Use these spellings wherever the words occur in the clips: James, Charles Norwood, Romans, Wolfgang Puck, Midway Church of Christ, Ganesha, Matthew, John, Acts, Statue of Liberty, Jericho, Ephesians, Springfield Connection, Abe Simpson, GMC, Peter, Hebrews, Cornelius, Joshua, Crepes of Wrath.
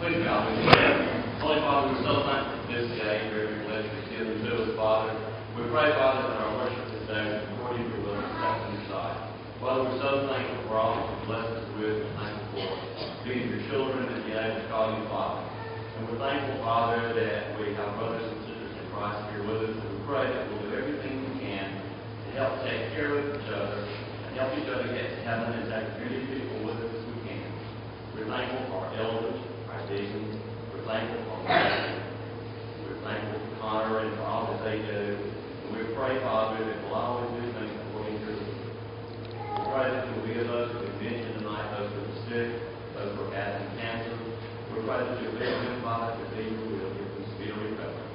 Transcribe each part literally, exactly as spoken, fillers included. Please, God, Holy Father, we're so thankful for this day. We're blessed to give them to us, Father. We pray, Father, that our worship today is according to your will and accept in your sight. Father, we're so thankful for all that you blessed us with and thankful for being your children and being able to call you Father. And we're thankful, Father, that we have brothers and sisters in Christ here with us, and we pray that we'll do everything we can to help take care of each other and help each other get to heaven and take as many people with us as we can. We're thankful for our elders. We're thankful for Matthew. We're thankful for Connor and for all that they do. And we pray, Father, that we'll always do things according to you. We pray that you'll be with us. We mentioned tonight those who are sick, those who are having cancer. We pray that you'll be with them, Father, that they will give them speedy recovery.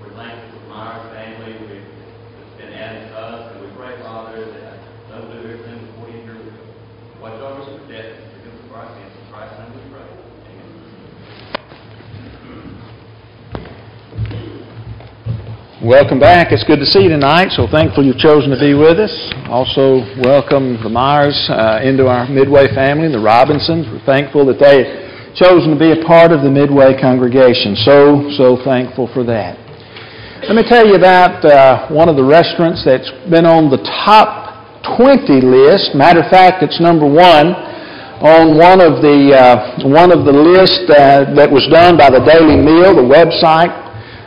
We're thankful for my family that's been added to us. And we pray, Father, that they'll do everything according to your will. Watch over us and protect us. Forgive us for our sins. In Christ's name we pray. Welcome back. It's good to see you tonight. So thankful you've chosen to be with us. Also, welcome the Myers uh, into our Midway family, the Robinsons. We're thankful that they have chosen to be a part of the Midway congregation. So, so thankful for that. Let me tell you about uh, one of the restaurants that's been on the top twenty list. Matter of fact, it's number one on one of the uh, one of the list uh, that was done by the Daily Meal, the website.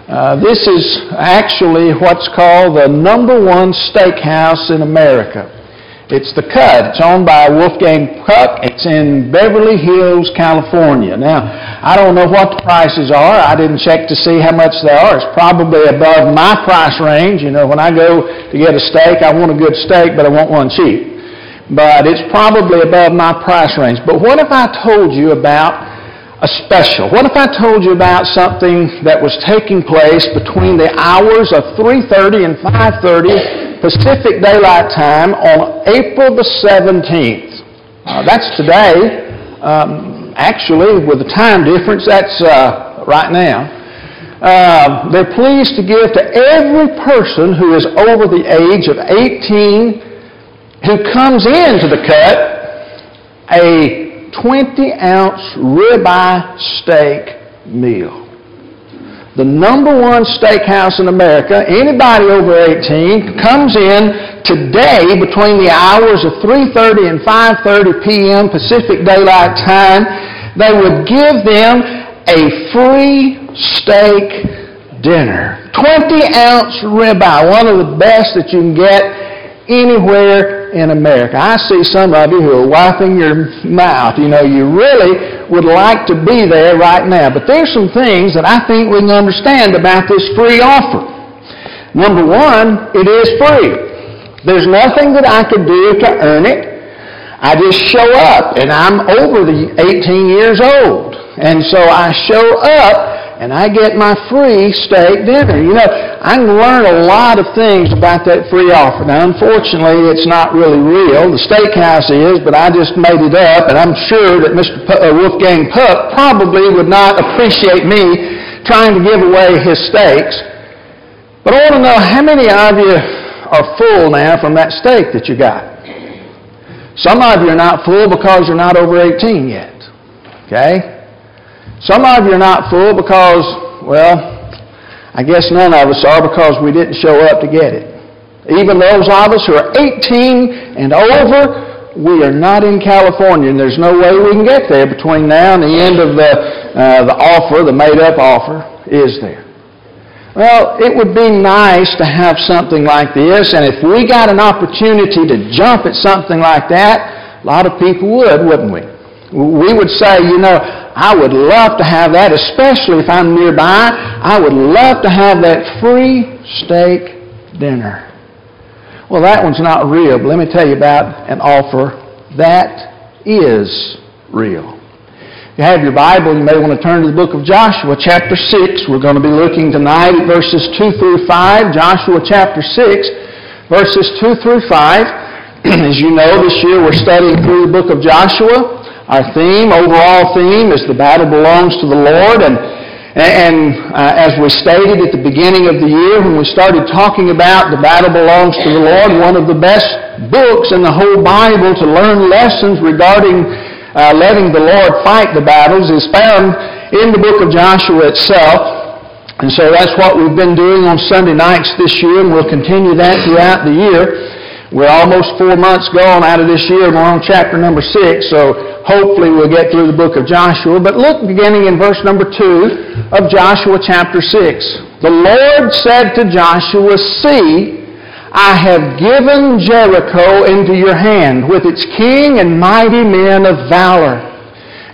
Uh, this is actually what's called the number one steakhouse in America. It's The Cut. It's owned by Wolfgang Puck. It's in Beverly Hills, California. Now, I don't know what the prices are. I didn't check to see how much they are. It's probably above my price range. You know, when I go to get a steak, I want a good steak, but I want one cheap. But it's probably above my price range. But what if I told you about a special? What if I told you about something that was taking place between the hours of three thirty and five thirty Pacific Daylight Time on April the seventeenth? Uh, that's today. Um, actually, with the time difference, that's uh, right now. Uh, they're pleased to give to every person who is over the age of eighteen who comes into the Cut a twenty-ounce ribeye steak meal. The number one steakhouse in America. Anybody over eighteen comes in today between the hours of three thirty and five thirty p.m. Pacific Daylight Time. They would give them a free steak dinner. twenty-ounce ribeye, one of the best that you can get anywhere in America. I see some of you who are wiping your mouth. You know, you really would like to be there right now. But there's some things that I think we can understand about this free offer. Number one, it is free. There's nothing that I could do to earn it. I just show up, and I'm over the eighteen years old. And so I show up, and I get my free steak dinner. You know, I can learn a lot of things about that free offer. Now, unfortunately, it's not really real. The steakhouse is, but I just made it up, and I'm sure that Mister P- uh, Wolfgang Puck probably would not appreciate me trying to give away his steaks. But I want to know how many of you are full now from that steak that you got. Some of you are not full because you're not over eighteen yet. Okay? Some of you are not full because, well, I guess none of us are because we didn't show up to get it. Even those of us who are eighteen and over, we are not in California, and there's no way we can get there between now and the end of the uh, the offer, the made-up offer, is there? Well, it would be nice to have something like this, and if we got an opportunity to jump at something like that, a lot of people would, wouldn't we? We would say, you know, I would love to have that, especially if I'm nearby. I would love to have that free steak dinner. Well, that one's not real, but let me tell you about an offer that is real. If you have your Bible, you may want to turn to the book of Joshua, chapter six. We're going to be looking tonight at verses two through five. Joshua chapter six, verses two through five. As you know, this year we're studying through the book of Joshua. Our theme, overall theme, is the battle belongs to the Lord. And, and uh, as we stated at the beginning of the year when we started talking about the battle belongs to the Lord, one of the best books in the whole Bible to learn lessons regarding uh, letting the Lord fight the battles is found in the book of Joshua itself. And so that's what we've been doing on Sunday nights this year, and we'll continue that throughout the year. We're almost four months gone out of this year, and we're on chapter number six, so hopefully we'll get through the book of Joshua. But look, beginning in verse number two of Joshua chapter six. The Lord said to Joshua, "See, I have given Jericho into your hand, with its king and mighty men of valor.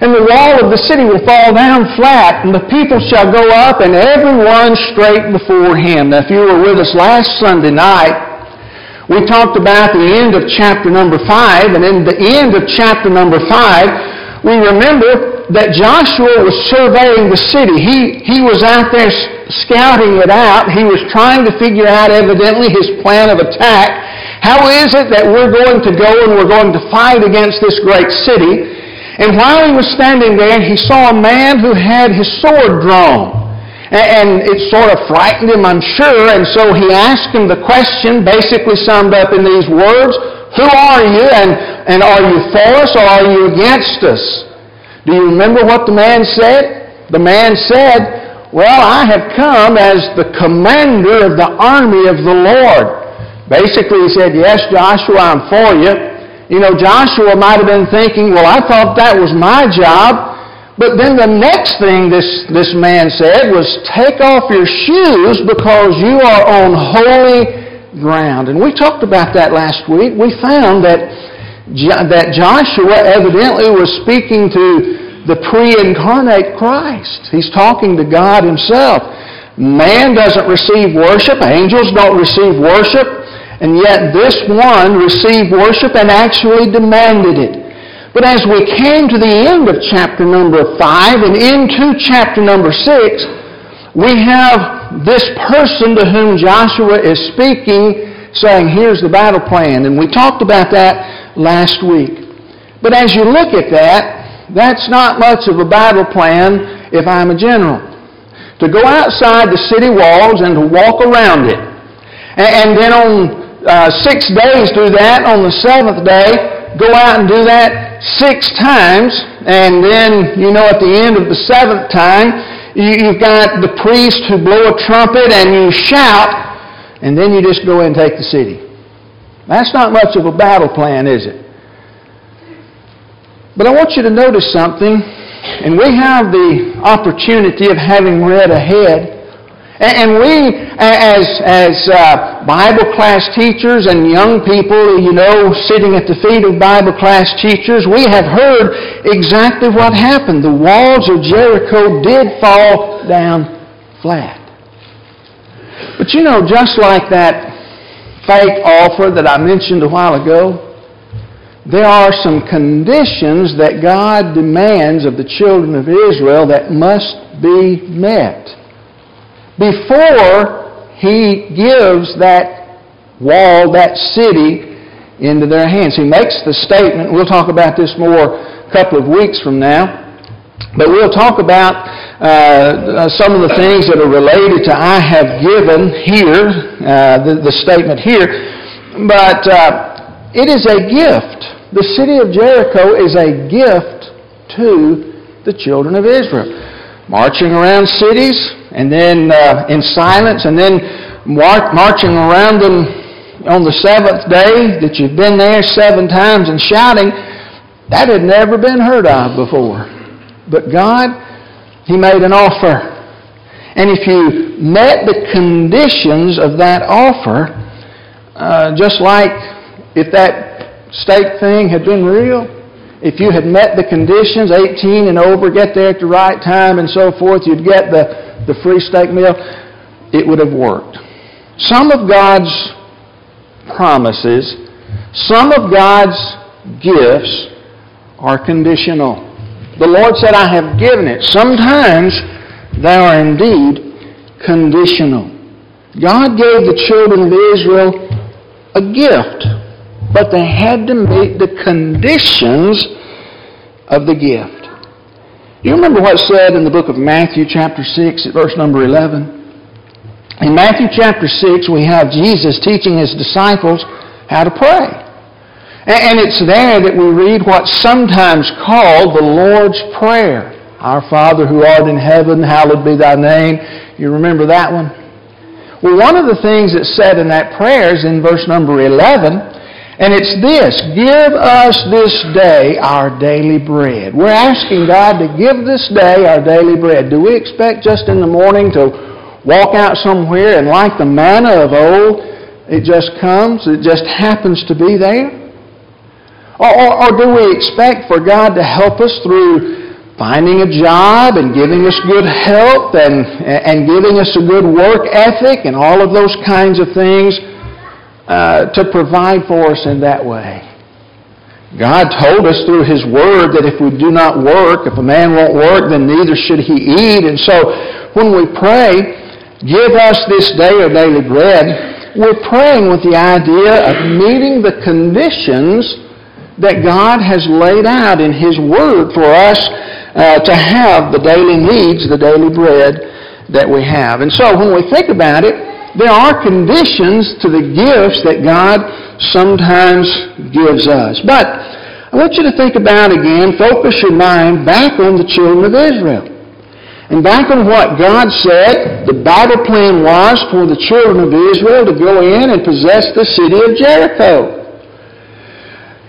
And the wall of the city will fall down flat, and the people shall go up, and everyone straight before him." Now, if you were with us last Sunday night, we talked about the end of chapter number five, and in the end of chapter number five, we remember that Joshua was surveying the city. He, he was out there scouting it out. He was trying to figure out, evidently, his plan of attack. How is it that we're going to go and we're going to fight against this great city? And while he was standing there, he saw a man who had his sword drawn. And it sort of frightened him, I'm sure, and so he asked him the question, basically summed up in these words, "Who are you, and, and are you for us, or are you against us?" Do you remember what the man said? The man said, "Well, I have come as the commander of the army of the Lord." Basically, he said, "Yes, Joshua, I'm for you." You know, Joshua might have been thinking, well, I thought that was my job. But then the next thing this, this man said was, "Take off your shoes because you are on holy ground." And we talked about that last week. We found that, that Joshua evidently was speaking to the pre-incarnate Christ. He's talking to God himself. Man doesn't receive worship. Angels don't receive worship. And yet this one received worship and actually demanded it. But as we came to the end of chapter number five and into chapter number six, we have this person to whom Joshua is speaking, saying, "Here's the battle plan." And we talked about that last week. But as you look at that, that's not much of a battle plan if I'm a general. To go outside the city walls and to walk around it. And then on Uh, six days do that. On the seventh day, go out and do that six times. And then, you know, at the end of the seventh time, you, you've got the priest who blow a trumpet and you shout. And then you just go in and take the city. That's not much of a battle plan, is it? But I want you to notice something. And we have the opportunity of having read ahead. And we, as as uh, Bible class teachers and young people, you know, sitting at the feet of Bible class teachers, we have heard exactly what happened. The walls of Jericho did fall down flat. But you know, just like that fake offer that I mentioned a while ago, there are some conditions that God demands of the children of Israel that must be met before he gives that wall, that city, into their hands. He makes the statement, we'll talk about this more a couple of weeks from now, but we'll talk about uh, some of the things that are related to "I have given" here, uh, the, the statement here. But uh, it is a gift. The city of Jericho is a gift to the children of Israel. Marching around cities, and then uh, in silence, and then mar- marching around them on the seventh day that you've been there seven times and shouting, that had never been heard of before. But God, he made an offer. And if you met the conditions of that offer, uh, just like if that stake thing had been real, if you had met the conditions, eighteen and over, get there at the right time and so forth, you'd get the, the free steak meal, it would have worked. Some of God's promises, some of God's gifts are conditional. The Lord said, "I have given it." Sometimes they are indeed conditional. God gave the children of Israel a gift, but they had to meet the conditions of the gift. You remember what's said in the book of Matthew chapter six at verse number eleven? In Matthew chapter six, we have Jesus teaching His disciples how to pray. And it's there that we read what's sometimes called the Lord's Prayer. Our Father who art in heaven, hallowed be Thy name. You remember that one? Well, one of the things that's said in that prayer is in verse number eleven, and it's this: give us this day our daily bread. We're asking God to give this day our daily bread. Do we expect just in the morning to walk out somewhere and like the manna of old, it just comes, it just happens to be there? Or, or, or do we expect for God to help us through finding a job and giving us good health and, and giving us a good work ethic and all of those kinds of things uh, to provide for us in that way? God told us through His Word that if we do not work, if a man won't work, then neither should he eat. And so when we pray, give us this day our daily bread, we're praying with the idea of meeting the conditions that God has laid out in His Word for us uh, to have the daily needs, the daily bread that we have. And so when we think about it, there are conditions to the gifts that God sometimes gives us. But I want you to think about again, focus your mind back on the children of Israel. And back on what God said, the battle plan was for the children of Israel to go in and possess the city of Jericho.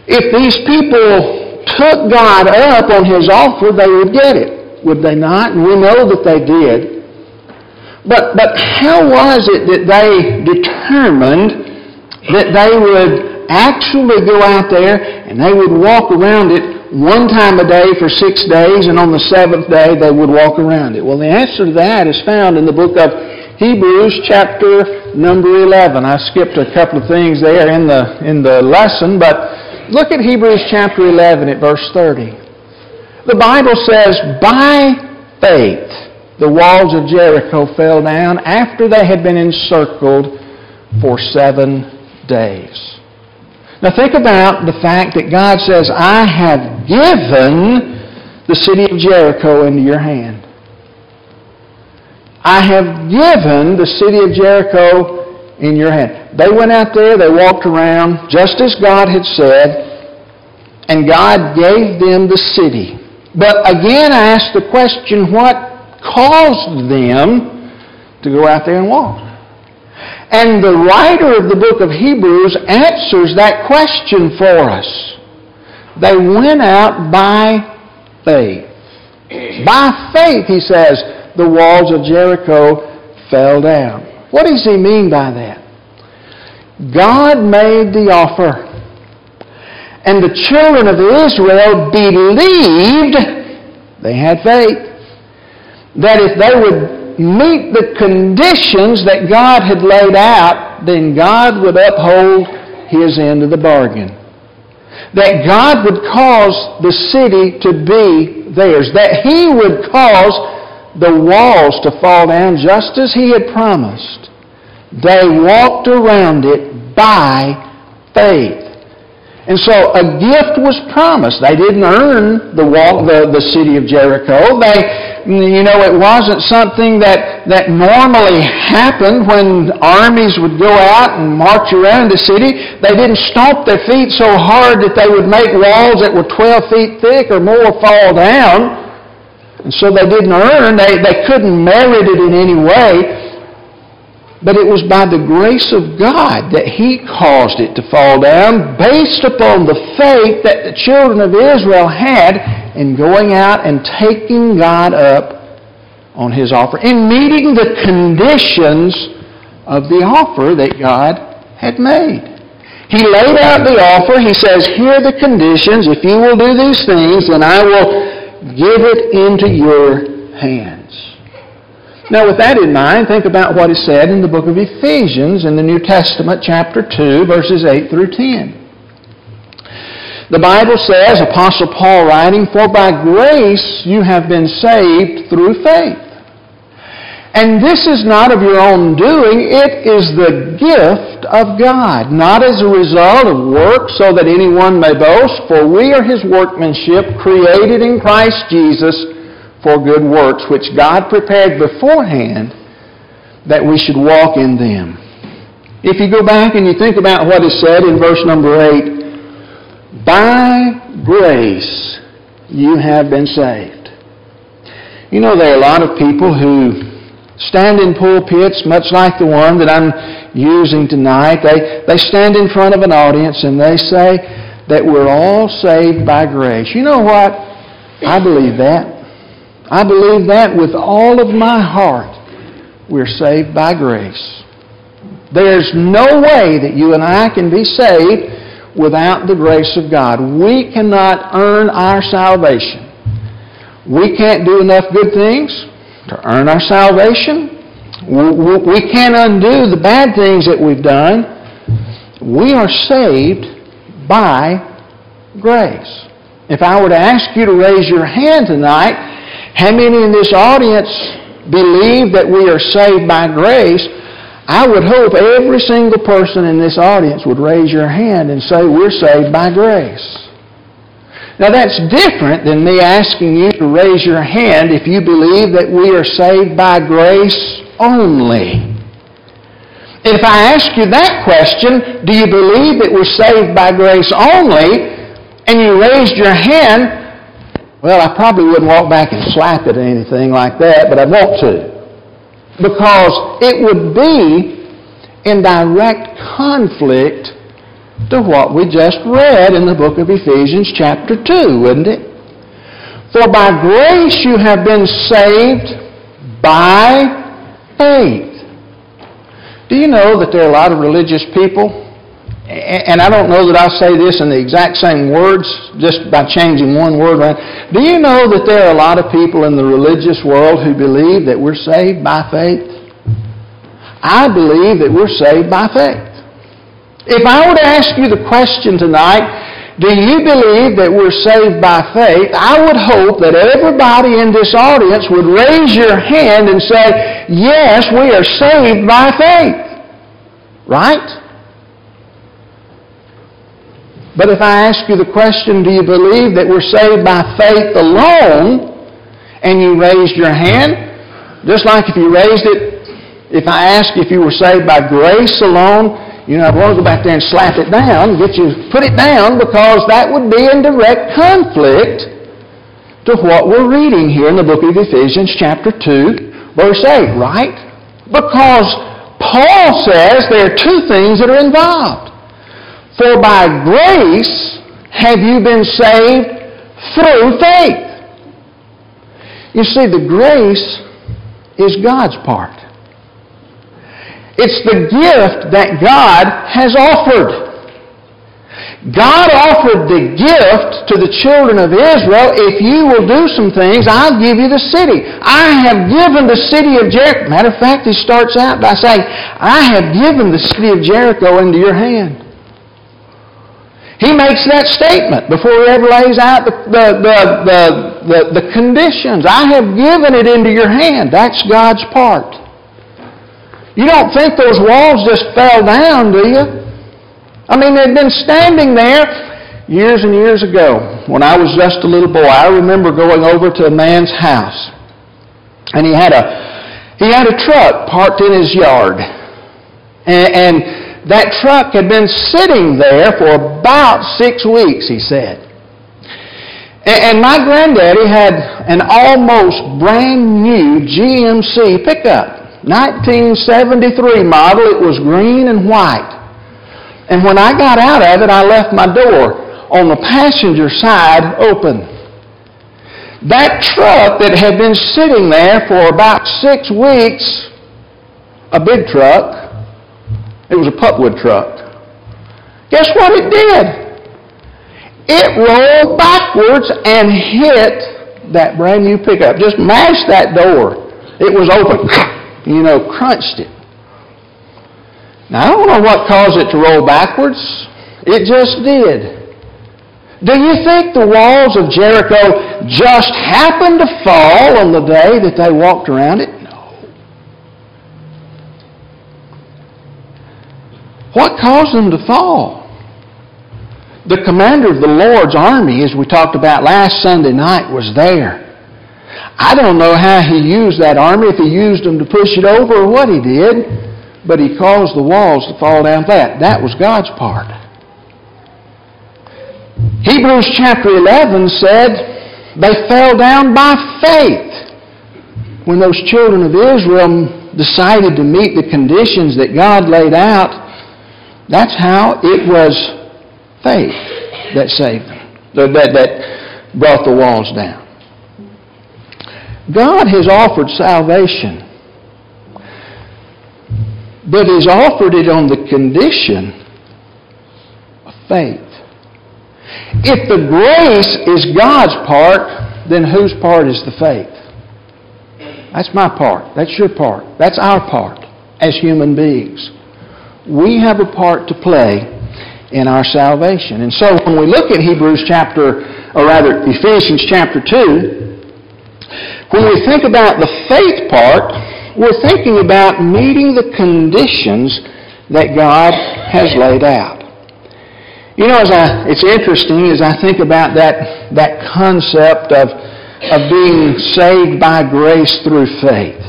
If these people took God up on His offer, they would get it, would they not? And we know that they did. But, but how was it that they determined that they would actually go out there and they would walk around it one time a day for six days, and on the seventh day they would walk around it? Well, the answer to that is found in the book of Hebrews chapter number eleven. I skipped a couple of things there in the, in the lesson, but look at Hebrews chapter eleven at verse thirty. The Bible says, by faith the walls of Jericho fell down after they had been encircled for seven days. Now think about the fact that God says, I have given the city of Jericho into your hand. I have given the city of Jericho in your hand. They went out there, they walked around, just as God had said, and God gave them the city. But again, I ask the question, what caused them to go out there and walk? And the writer of the book of Hebrews answers that question for us. They went out by faith. By faith, he says, the walls of Jericho fell down. What does he mean by that? God made the offer. And the children of Israel believed, they had faith, that if they would meet the conditions that God had laid out, then God would uphold His end of the bargain. That God would cause the city to be theirs. That He would cause the walls to fall down just as He had promised. They walked around it by faith. And so a gift was promised. They didn't earn the wall, the, the city of Jericho. They, you know, it wasn't something that, that normally happened when armies would go out and march around the city. They didn't stomp their feet so hard that they would make walls that were twelve feet thick or more fall down. And so they didn't earn. They, they couldn't merit it in any way. But it was by the grace of God that He caused it to fall down based upon the faith that the children of Israel had in going out and taking God up on His offer, in meeting the conditions of the offer that God had made. He laid out the offer. He says, here are the conditions. If you will do these things, then I will give it into your hands. Now, with that in mind, think about what is said in the book of Ephesians in the New Testament, chapter two, verses eight through ten. The Bible says, Apostle Paul writing, for by grace you have been saved through faith. And this is not of your own doing. It is the gift of God, not as a result of work, so that anyone may boast. For we are His workmanship, created in Christ Jesus for good works, which God prepared beforehand that we should walk in them. If you go back and you think about what is said in verse number eight, by grace you have been saved. You know, there are a lot of people who stand in pulpits, much like the one that I'm using tonight. They, they stand in front of an audience and they say that we're all saved by grace. You know what? I believe that. I believe that with all of my heart. We're saved by grace. There's no way that you and I can be saved without the grace of God. We cannot earn our salvation. We can't do enough good things to earn our salvation. We can't undo the bad things that we've done. We are saved by grace. If I were to ask you to raise your hand tonight, how many in this audience believe that we are saved by grace? I would hope every single person in this audience would raise your hand and say, we're saved by grace. Now that's different than me asking you to raise your hand if you believe that we are saved by grace only. If I ask you that question, do you believe that we're saved by grace only, and you raised your hand, well, I probably wouldn't walk back and slap it or anything like that, but I want to. Because it would be in direct conflict to what we just read in the book of Ephesians chapter two, wouldn't it? For by grace you have been saved by faith. Do you know that there are a lot of religious people, and I don't know that I'll say this in the exact same words just by changing one word around. Do you know that there are a lot of people in the religious world who believe that we're saved by faith? I believe that we're saved by faith. If I were to ask you the question tonight, do you believe that we're saved by faith? I would hope that everybody in this audience would raise your hand and say, yes, we are saved by faith. Right? But if I ask you the question, do you believe that we're saved by faith alone, and you raised your hand, just like if you raised it, if I asked if you were saved by grace alone, you know, I'd want to go back there and slap it down, get you, put it down, because that would be in direct conflict to what we're reading here in the book of Ephesians chapter two, verse eight, right? Because Paul says there are two things that are involved. For by grace have you been saved through faith. You see, the grace is God's part. It's the gift that God has offered. God offered the gift to the children of Israel. If you will do some things, I'll give you the city. I have given the city of Jericho. Matter of fact, he starts out by saying, I have given the city of Jericho into your hand. He makes that statement before he ever lays out the, the, the, the, the, the conditions. I have given it into your hand. That's God's part. You don't think those walls just fell down, do you? I mean, they've been standing there years and years ago. When I was just a little boy, I remember going over to a man's house. And he had a, he had a truck parked in his yard. And... and that truck had been sitting there for about six weeks, he said. And my granddaddy had an almost brand new G M C pickup, nineteen seventy-three model. It was green and white. And when I got out of it, I left my door on the passenger side open. That truck that had been sitting there for about six weeks, a big truck, it was a Puckwood truck. Guess what it did? It rolled backwards and hit that brand new pickup. Just mashed that door. It was open. You know, crunched it. Now, I don't know what caused it to roll backwards. It just did. Do you think the walls of Jericho just happened to fall on the day that they walked around it? No. What caused them to fall? The commander of the Lord's army, as we talked about last Sunday night, was there. I don't know how he used that army, if he used them to push it over or what he did, but he caused the walls to fall down flat. That was God's part. Hebrews chapter eleven said they fell down by faith when those children of Israel decided to meet the conditions that God laid out. That's how it was faith that saved them, that, that brought the walls down. God has offered salvation, but He's offered it on the condition of faith. If the grace is God's part, then whose part is the faith? That's my part. That's your part. That's our part as human beings. We have a part to play in our salvation. And so when we look at Hebrews chapter, or rather Ephesians chapter two, when we think about the faith part, we're thinking about meeting the conditions that God has laid out. You know, as I, it's interesting as I think about that, that concept of, of being saved by grace through faith.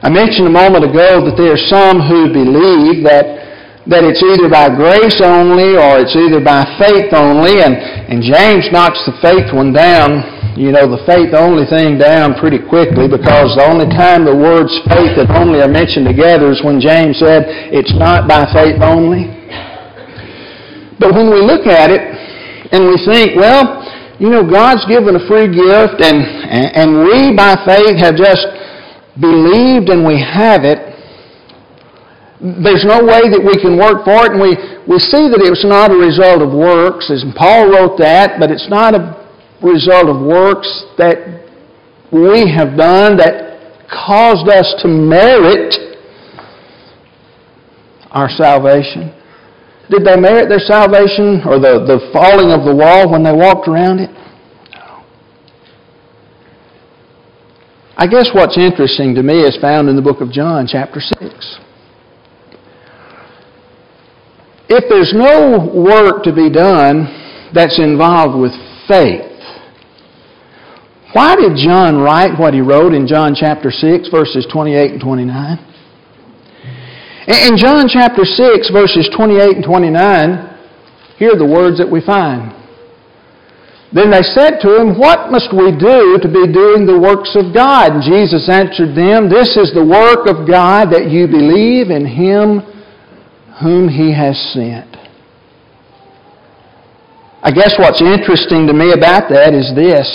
I mentioned a moment ago that there are some who believe that, that it's either by grace only or it's either by faith only. And, and James knocks the faith one down, you know, the faith only thing down pretty quickly, because the only time the words faith and only are mentioned together is when James said it's not by faith only. But when we look at it and we think, well, you know, God's given a free gift, and, and we by faith have just believed and we have it. There's no way that we can work for it, and we, we see that it's not a result of works, as Paul wrote that, but it's not a result of works that we have done that caused us to merit our salvation. Did they merit their salvation or the, the falling of the wall when they walked around it? No. I guess what's interesting to me is found in the book of John, chapter six. If there's no work to be done that's involved with faith, why did John write what he wrote in John chapter six, verses twenty-eight and twenty-nine? In John chapter six, verses twenty-eight and twenty-nine, here are the words that we find. Then they said to him, "What must we do to be doing the works of God?" And Jesus answered them, "This is the work of God, that you believe in Him whom He has sent." I guess what's interesting to me about that is this.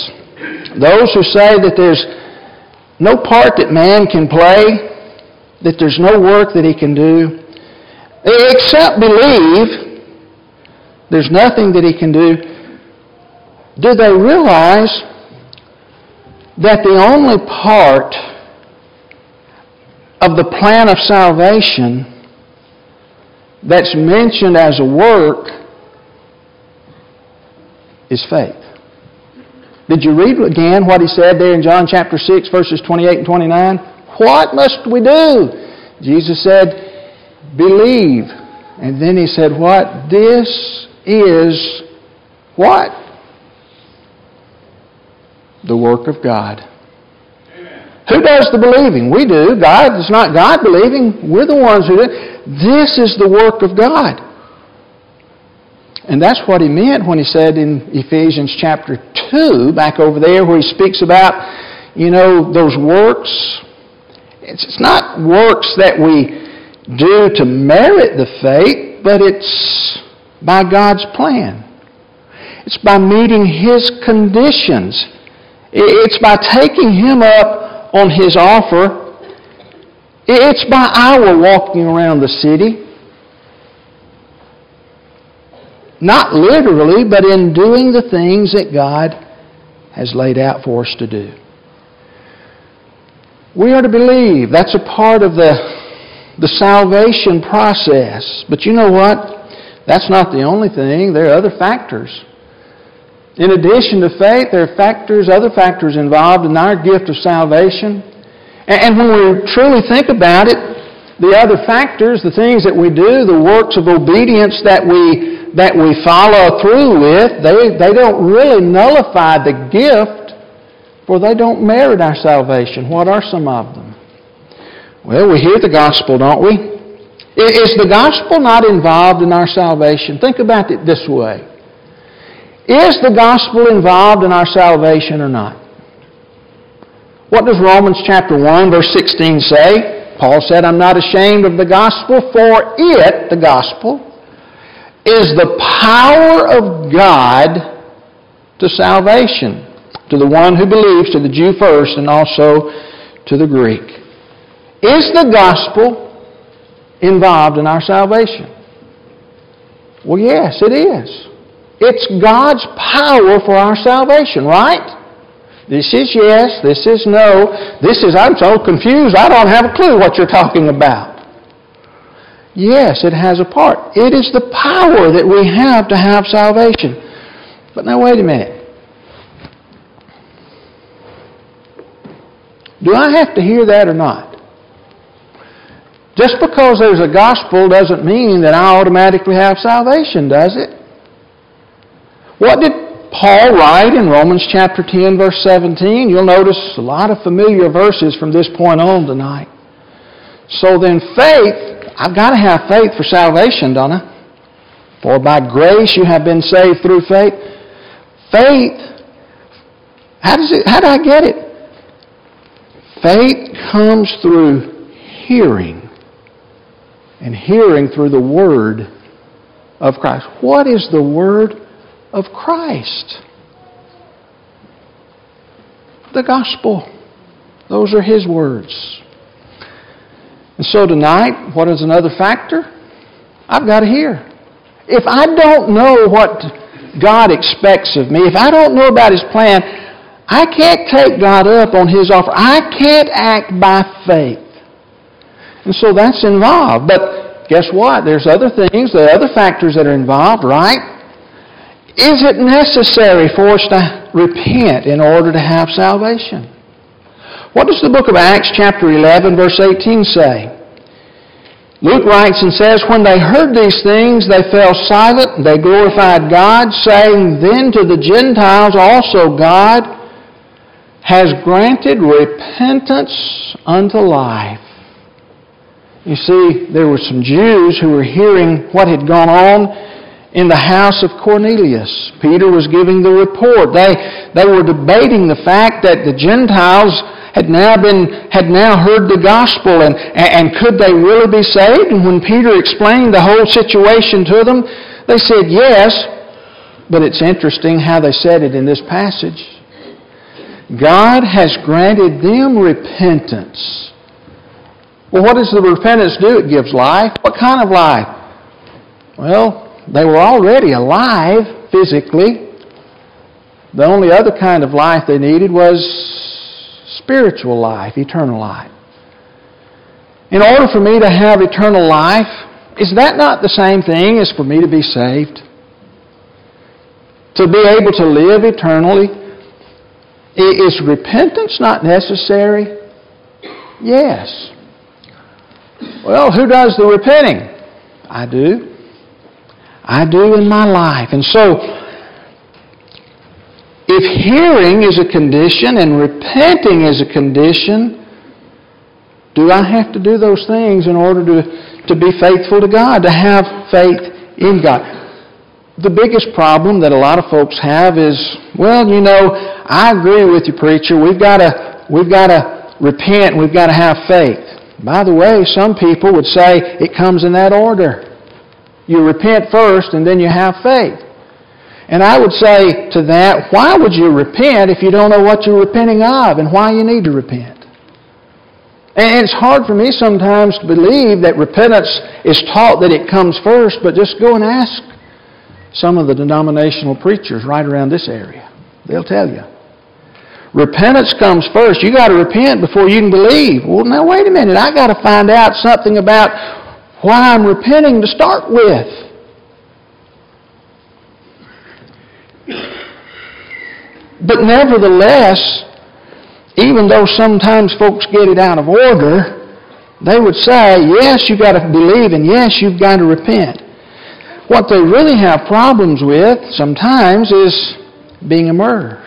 Those who say that there's no part that man can play, that there's no work that he can do, except believe, there's nothing that he can do. Do they realize that the only part of the plan of salvation that's mentioned as a work is faith? Did you read again what he said there in John chapter six, verses twenty-eight and twenty-nine? What must we do? Jesus said, believe. And then he said, what? This is what? The work of God. Amen. Who does the believing? We do. God, it's not God believing. We're the ones who do. This is the work of God. And that's what he meant when he said in Ephesians chapter two, back over there, where he speaks about, you know, those works. It's not works that we do to merit the faith, but it's by God's plan. It's by meeting His conditions. It's by taking Him up on His offer. It's by our walking around the city. Not literally, but in doing the things that God has laid out for us to do. We are to believe. That's a part of the, the salvation process. But you know what? That's not the only thing. There are other factors. In addition to faith, there are factors, other factors involved in our gift of salvation. And, and when we truly think about it, the other factors, the things that we do, the works of obedience that we that we follow through with, they, they don't really nullify the gift, for they don't merit our salvation. What are some of them? Well, we hear the gospel, don't we? Is the gospel not involved in our salvation? Think about it this way. Is the gospel involved in our salvation or not? What does Romans chapter one, verse sixteen say? Paul said, I'm not ashamed of the gospel, for it, the gospel, is the power of God to salvation, to the one who believes, to the Jew first, and also to the Greek. Is the gospel involved in our salvation? Well, yes, it is. It's God's power for our salvation, right? This is yes, this is no, this is I'm so confused, I don't have a clue what you're talking about. Yes, it has a part. It is the power that we have to have salvation. But now wait a minute. Do I have to hear that or not? Just because there's a gospel doesn't mean that I automatically have salvation, does it? What did Paul write in Romans chapter ten, verse seventeen? You'll notice a lot of familiar verses from this point on tonight. So then faith, I've got to have faith for salvation, don't I? For by grace you have been saved through faith. Faith, how does it, how do I get it? Faith comes through hearing, and hearing through the Word of Christ. What is the Word of Christ? Of Christ. The gospel. Those are His words. And so tonight, what is another factor? I've got to hear. If I don't know what God expects of me, if I don't know about His plan, I can't take God up on His offer. I can't act by faith. And so that's involved. But guess what? There's other things, there are other factors that are involved, right? Is it necessary for us to repent in order to have salvation? What does the book of Acts chapter eleven verse eighteen say? Luke writes and says, when they heard these things, they fell silent, and they glorified God, saying, then to the Gentiles also God has granted repentance unto life. You see, there were some Jews who were hearing what had gone on in the house of Cornelius. Peter was giving the report. They, they were debating the fact that the Gentiles had now been had now heard the gospel, and, and could they really be saved? And when Peter explained the whole situation to them, they said yes, but it's interesting how they said it in this passage. God has granted them repentance. Well, what does the repentance do? It gives life. What kind of life? Well, they were already alive physically. The only other kind of life they needed was spiritual life, eternal life. In order for me to have eternal life, is that not the same thing as for me to be saved? To be able to live eternally? Is repentance not necessary? Yes. Well, who does the repenting? I do. I do in my life. And so, if hearing is a condition and repenting is a condition, do I have to do those things in order to, to be faithful to God, to have faith in God? The biggest problem that a lot of folks have is, well, you know, I agree with you, preacher. We've got to, we've got to repent. We've got to have faith. By the way, some people would say it comes in that order. You repent first, and then you have faith. And I would say to that, why would you repent if you don't know what you're repenting of and why you need to repent? And it's hard for me sometimes to believe that repentance is taught that it comes first, but just go and ask some of the denominational preachers right around this area. They'll tell you. Repentance comes first. You've got to repent before you can believe. Well, now wait a minute. I've got to find out something about why I'm repenting to start with. But nevertheless, even though sometimes folks get it out of order, They would say, yes, you've got to believe, and yes, you've got to repent. What they really have problems with sometimes is being immersed.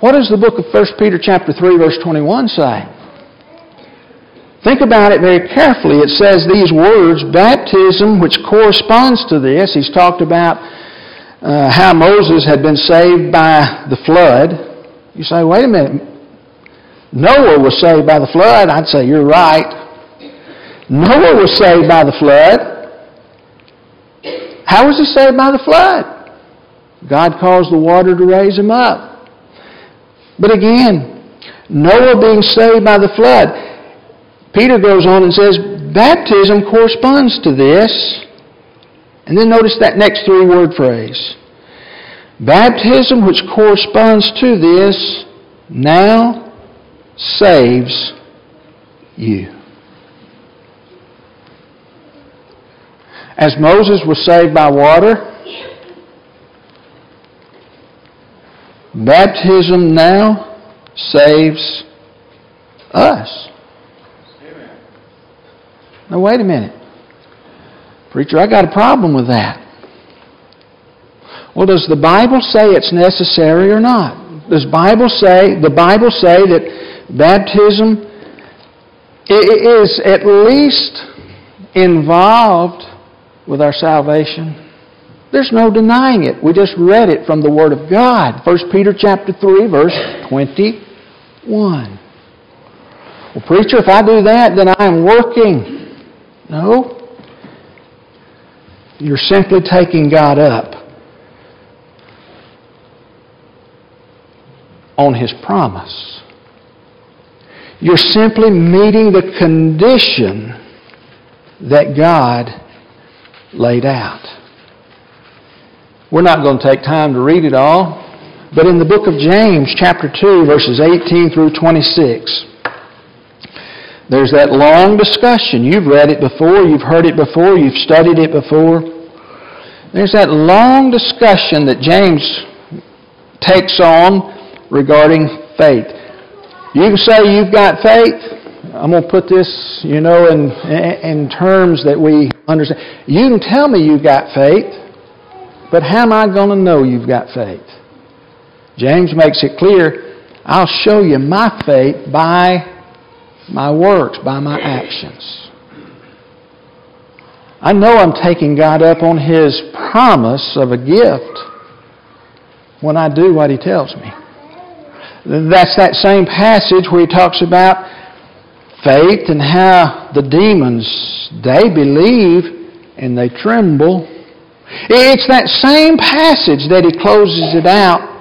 What does the book of First Peter chapter three, verse twenty-one say? Think about it very carefully. It says these words, baptism, which corresponds to this. He's talked about uh, how Moses had been saved by the flood. You say, wait a minute. Noah was saved by the flood. I'd say, you're right. Noah was saved by the flood. How was he saved by the flood? God caused the water to raise him up. But again, Noah being saved by the flood. Peter goes on and says, baptism corresponds to this. And then notice that next three-word phrase. Baptism which corresponds to this now saves you. As Moses was saved by water, baptism now saves us. Amen. Now wait a minute. Preacher, I got a problem with that. Well, does the Bible say it's necessary or not? Does Bible say the Bible say that baptism is at least involved with our salvation? There's no denying it. We just read it from the Word of God. First Peter chapter three, verse twenty-one. Well, preacher, if I do that, then I am working. No. You're simply taking God up on His promise. You're simply meeting the condition that God laid out. We're not going to take time to read it all, but in the book of James, chapter two, verses eighteen through twenty-six, there's that long discussion. You've read it before, you've heard it before, you've studied it before. There's that long discussion that James takes on regarding faith. You can say you've got faith. I'm going to put this, you know, in, in terms that we understand. You can tell me you've got faith, but how am I going to know you've got faith? James makes it clear, I'll show you my faith by my works, by my actions. I know I'm taking God up on His promise of a gift when I do what He tells me. That's that same passage where He talks about faith and how the demons, they believe and they tremble. It's that same passage that he closes it out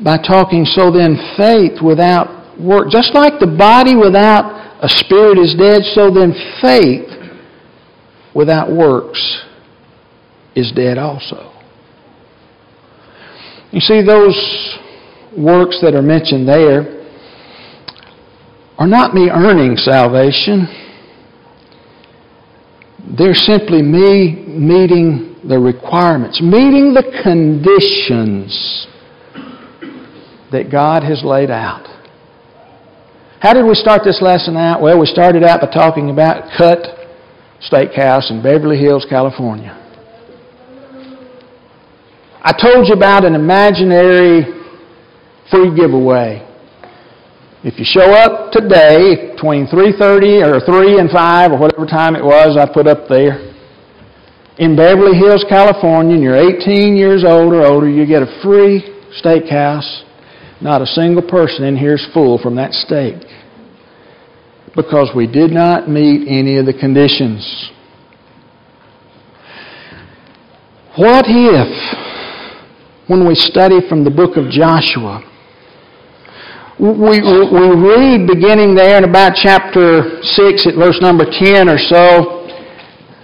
by talking, so then faith without work, just like the body without a spirit is dead, so then faith without works is dead also. You see, those works that are mentioned there are not me earning salvation. They're simply me meeting the requirements, meeting the conditions that God has laid out. How did we start this lesson out? Well, we started out by talking about Cut Steakhouse in Beverly Hills, California. I told you about an imaginary free giveaway. If you show up today between three thirty or three and five or whatever time it was I put up there in Beverly Hills, California, and you're eighteen years old or older, you get a free steakhouse. Not a single person in here is full from that steak because we did not meet any of the conditions. What if, when we study from the book of Joshua, We, we read beginning there in about chapter six at verse number ten or so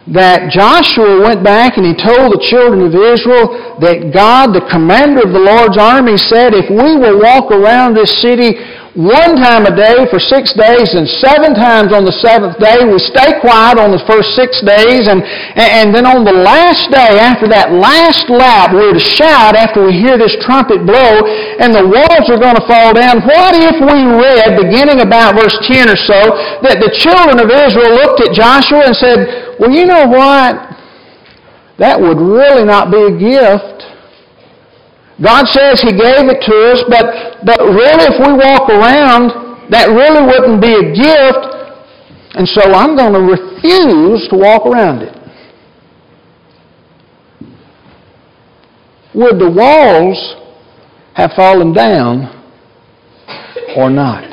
that Joshua went back and he told the children of Israel that God, the commander of the Lord's army, said, if we will walk around this city one time a day for six days and seven times on the seventh day. We stay quiet on the first six days and, and then on the last day, after that last lap, we're to shout after we hear this trumpet blow and the walls are going to fall down. What if we read, beginning about verse ten or so, that the children of Israel looked at Joshua and said, well, you know what? That would really not be a gift. God says He gave it to us, but, but really if we walk around, that really wouldn't be a gift, and so I'm going to refuse to walk around it. Would the walls have fallen down or not?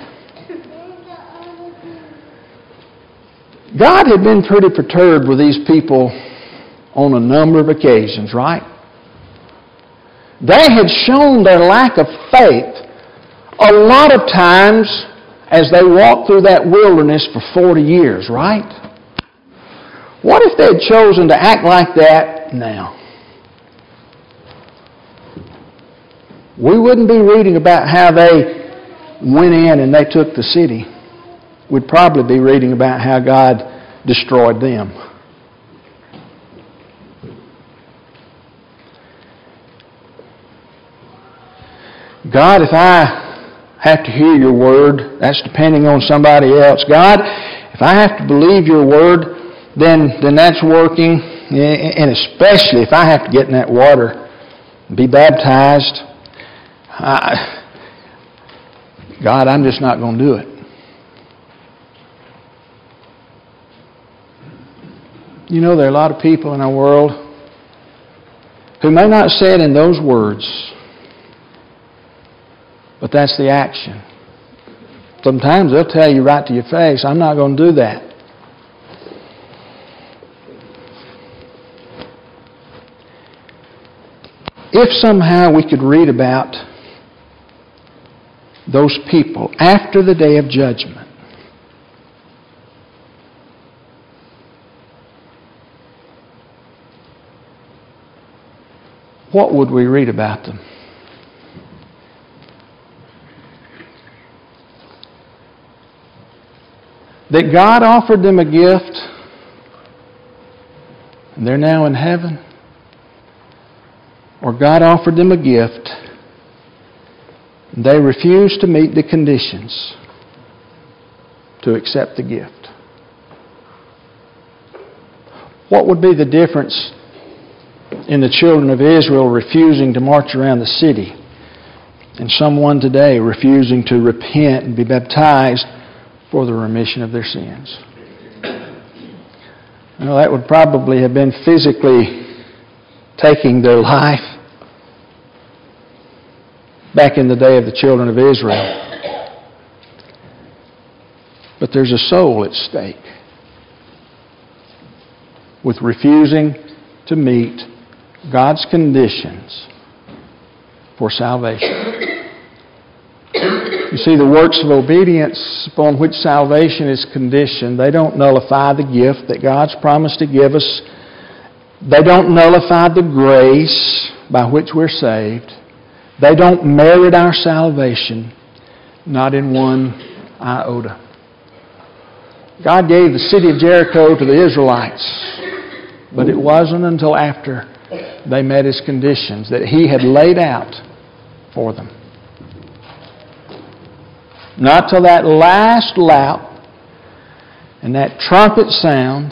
God had been pretty perturbed with these people on a number of occasions, right? They had shown their lack of faith a lot of times as they walked through that wilderness for forty years, right? What if they had chosen to act like that now? We wouldn't be reading about how they went in and they took the city. We'd probably be reading about how God destroyed them. God, if I have to hear your word, that's depending on somebody else. God, if I have to believe your word, then, then that's working. And especially if I have to get in that water and be baptized, I, God, I'm just not going to do it. You know, there are a lot of people in our world who may not say it in those words, but that's the action. Sometimes they'll tell you right to your face, I'm not going to do that. If somehow we could read about those people after the day of judgment, what would we read about them? That God offered them a gift, and they're now in heaven? Or God offered them a gift, and they refused to meet the conditions to accept the gift? What would be the difference in the children of Israel refusing to march around the city and someone today refusing to repent and be baptized for the remission of their sins? Well, that would probably have been physically taking their life back in the day of the children of Israel. But there's a soul at stake with refusing to meet God's conditions for salvation. You see, the works of obedience upon which salvation is conditioned, they don't nullify the gift that God's promised to give us. They don't nullify the grace by which we're saved. They don't merit our salvation, not in one iota. God gave the city of Jericho to the Israelites, but it wasn't until after they met His conditions that He had laid out for them. Not till that last lap and that trumpet sound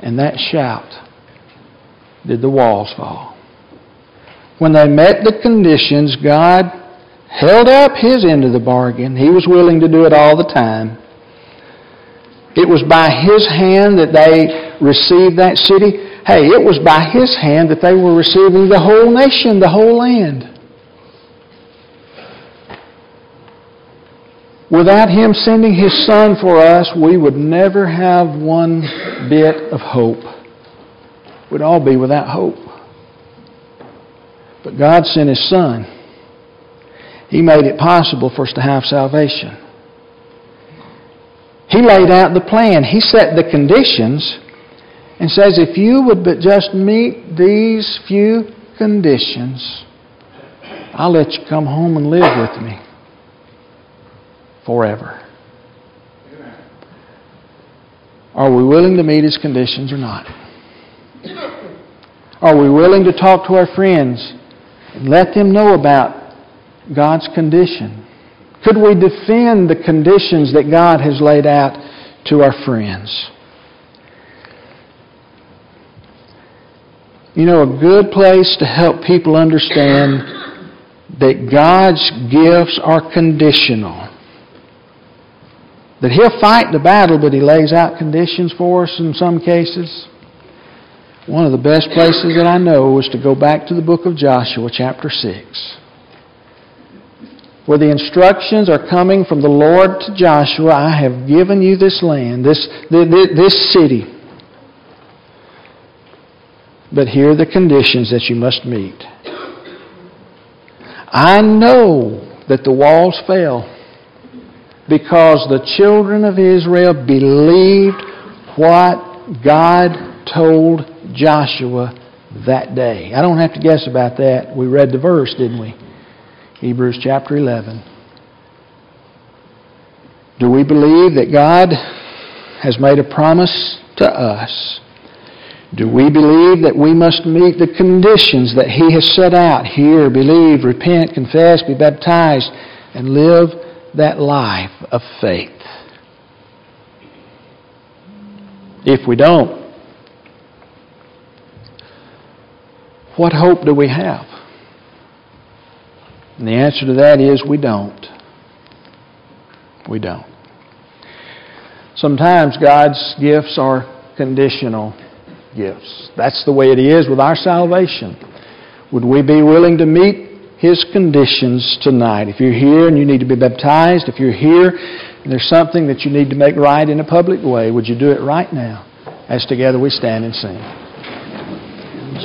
and that shout did the walls fall. When they met the conditions, God held up His end of the bargain. He was willing to do it all the time. It was by His hand that they received that city. Hey, it was by His hand that they were receiving the whole nation, the whole land. Without Him sending His Son for us, we would never have one bit of hope. We'd all be without hope. But God sent His Son. He made it possible for us to have salvation. He laid out the plan. He set the conditions and says, if you would but just meet these few conditions, I'll let you come home and live with me. forever. Are we willing to meet His conditions or not? Are we willing to talk to our friends and let them know about God's condition? Could we defend the conditions that God has laid out to our friends? You know, a good place to help people understand that God's gifts are conditional. That He'll fight the battle, but He lays out conditions for us in some cases. One of the best places that I know was to go back to the book of Joshua, chapter six. Where the instructions are coming from the Lord to Joshua, I have given you this land, this, this city. But here are the conditions that you must meet. I know that the walls fell because the children of Israel believed what God told Joshua that day. I don't have to guess about that. We read the verse, didn't we? Hebrews chapter eleven. Do we believe that God has made a promise to us? Do we believe that we must meet the conditions that He has set out? Hear, believe, repent, confess, be baptized, and live that life of faith. If we don't, what hope do we have? And the answer to that is we don't. We don't. Sometimes God's gifts are conditional gifts. That's the way it is with our salvation. Would we be willing to meet His conditions tonight? If you're here and you need to be baptized, if you're here and there's something that you need to make right in a public way, would you do it right now as together we stand and sing?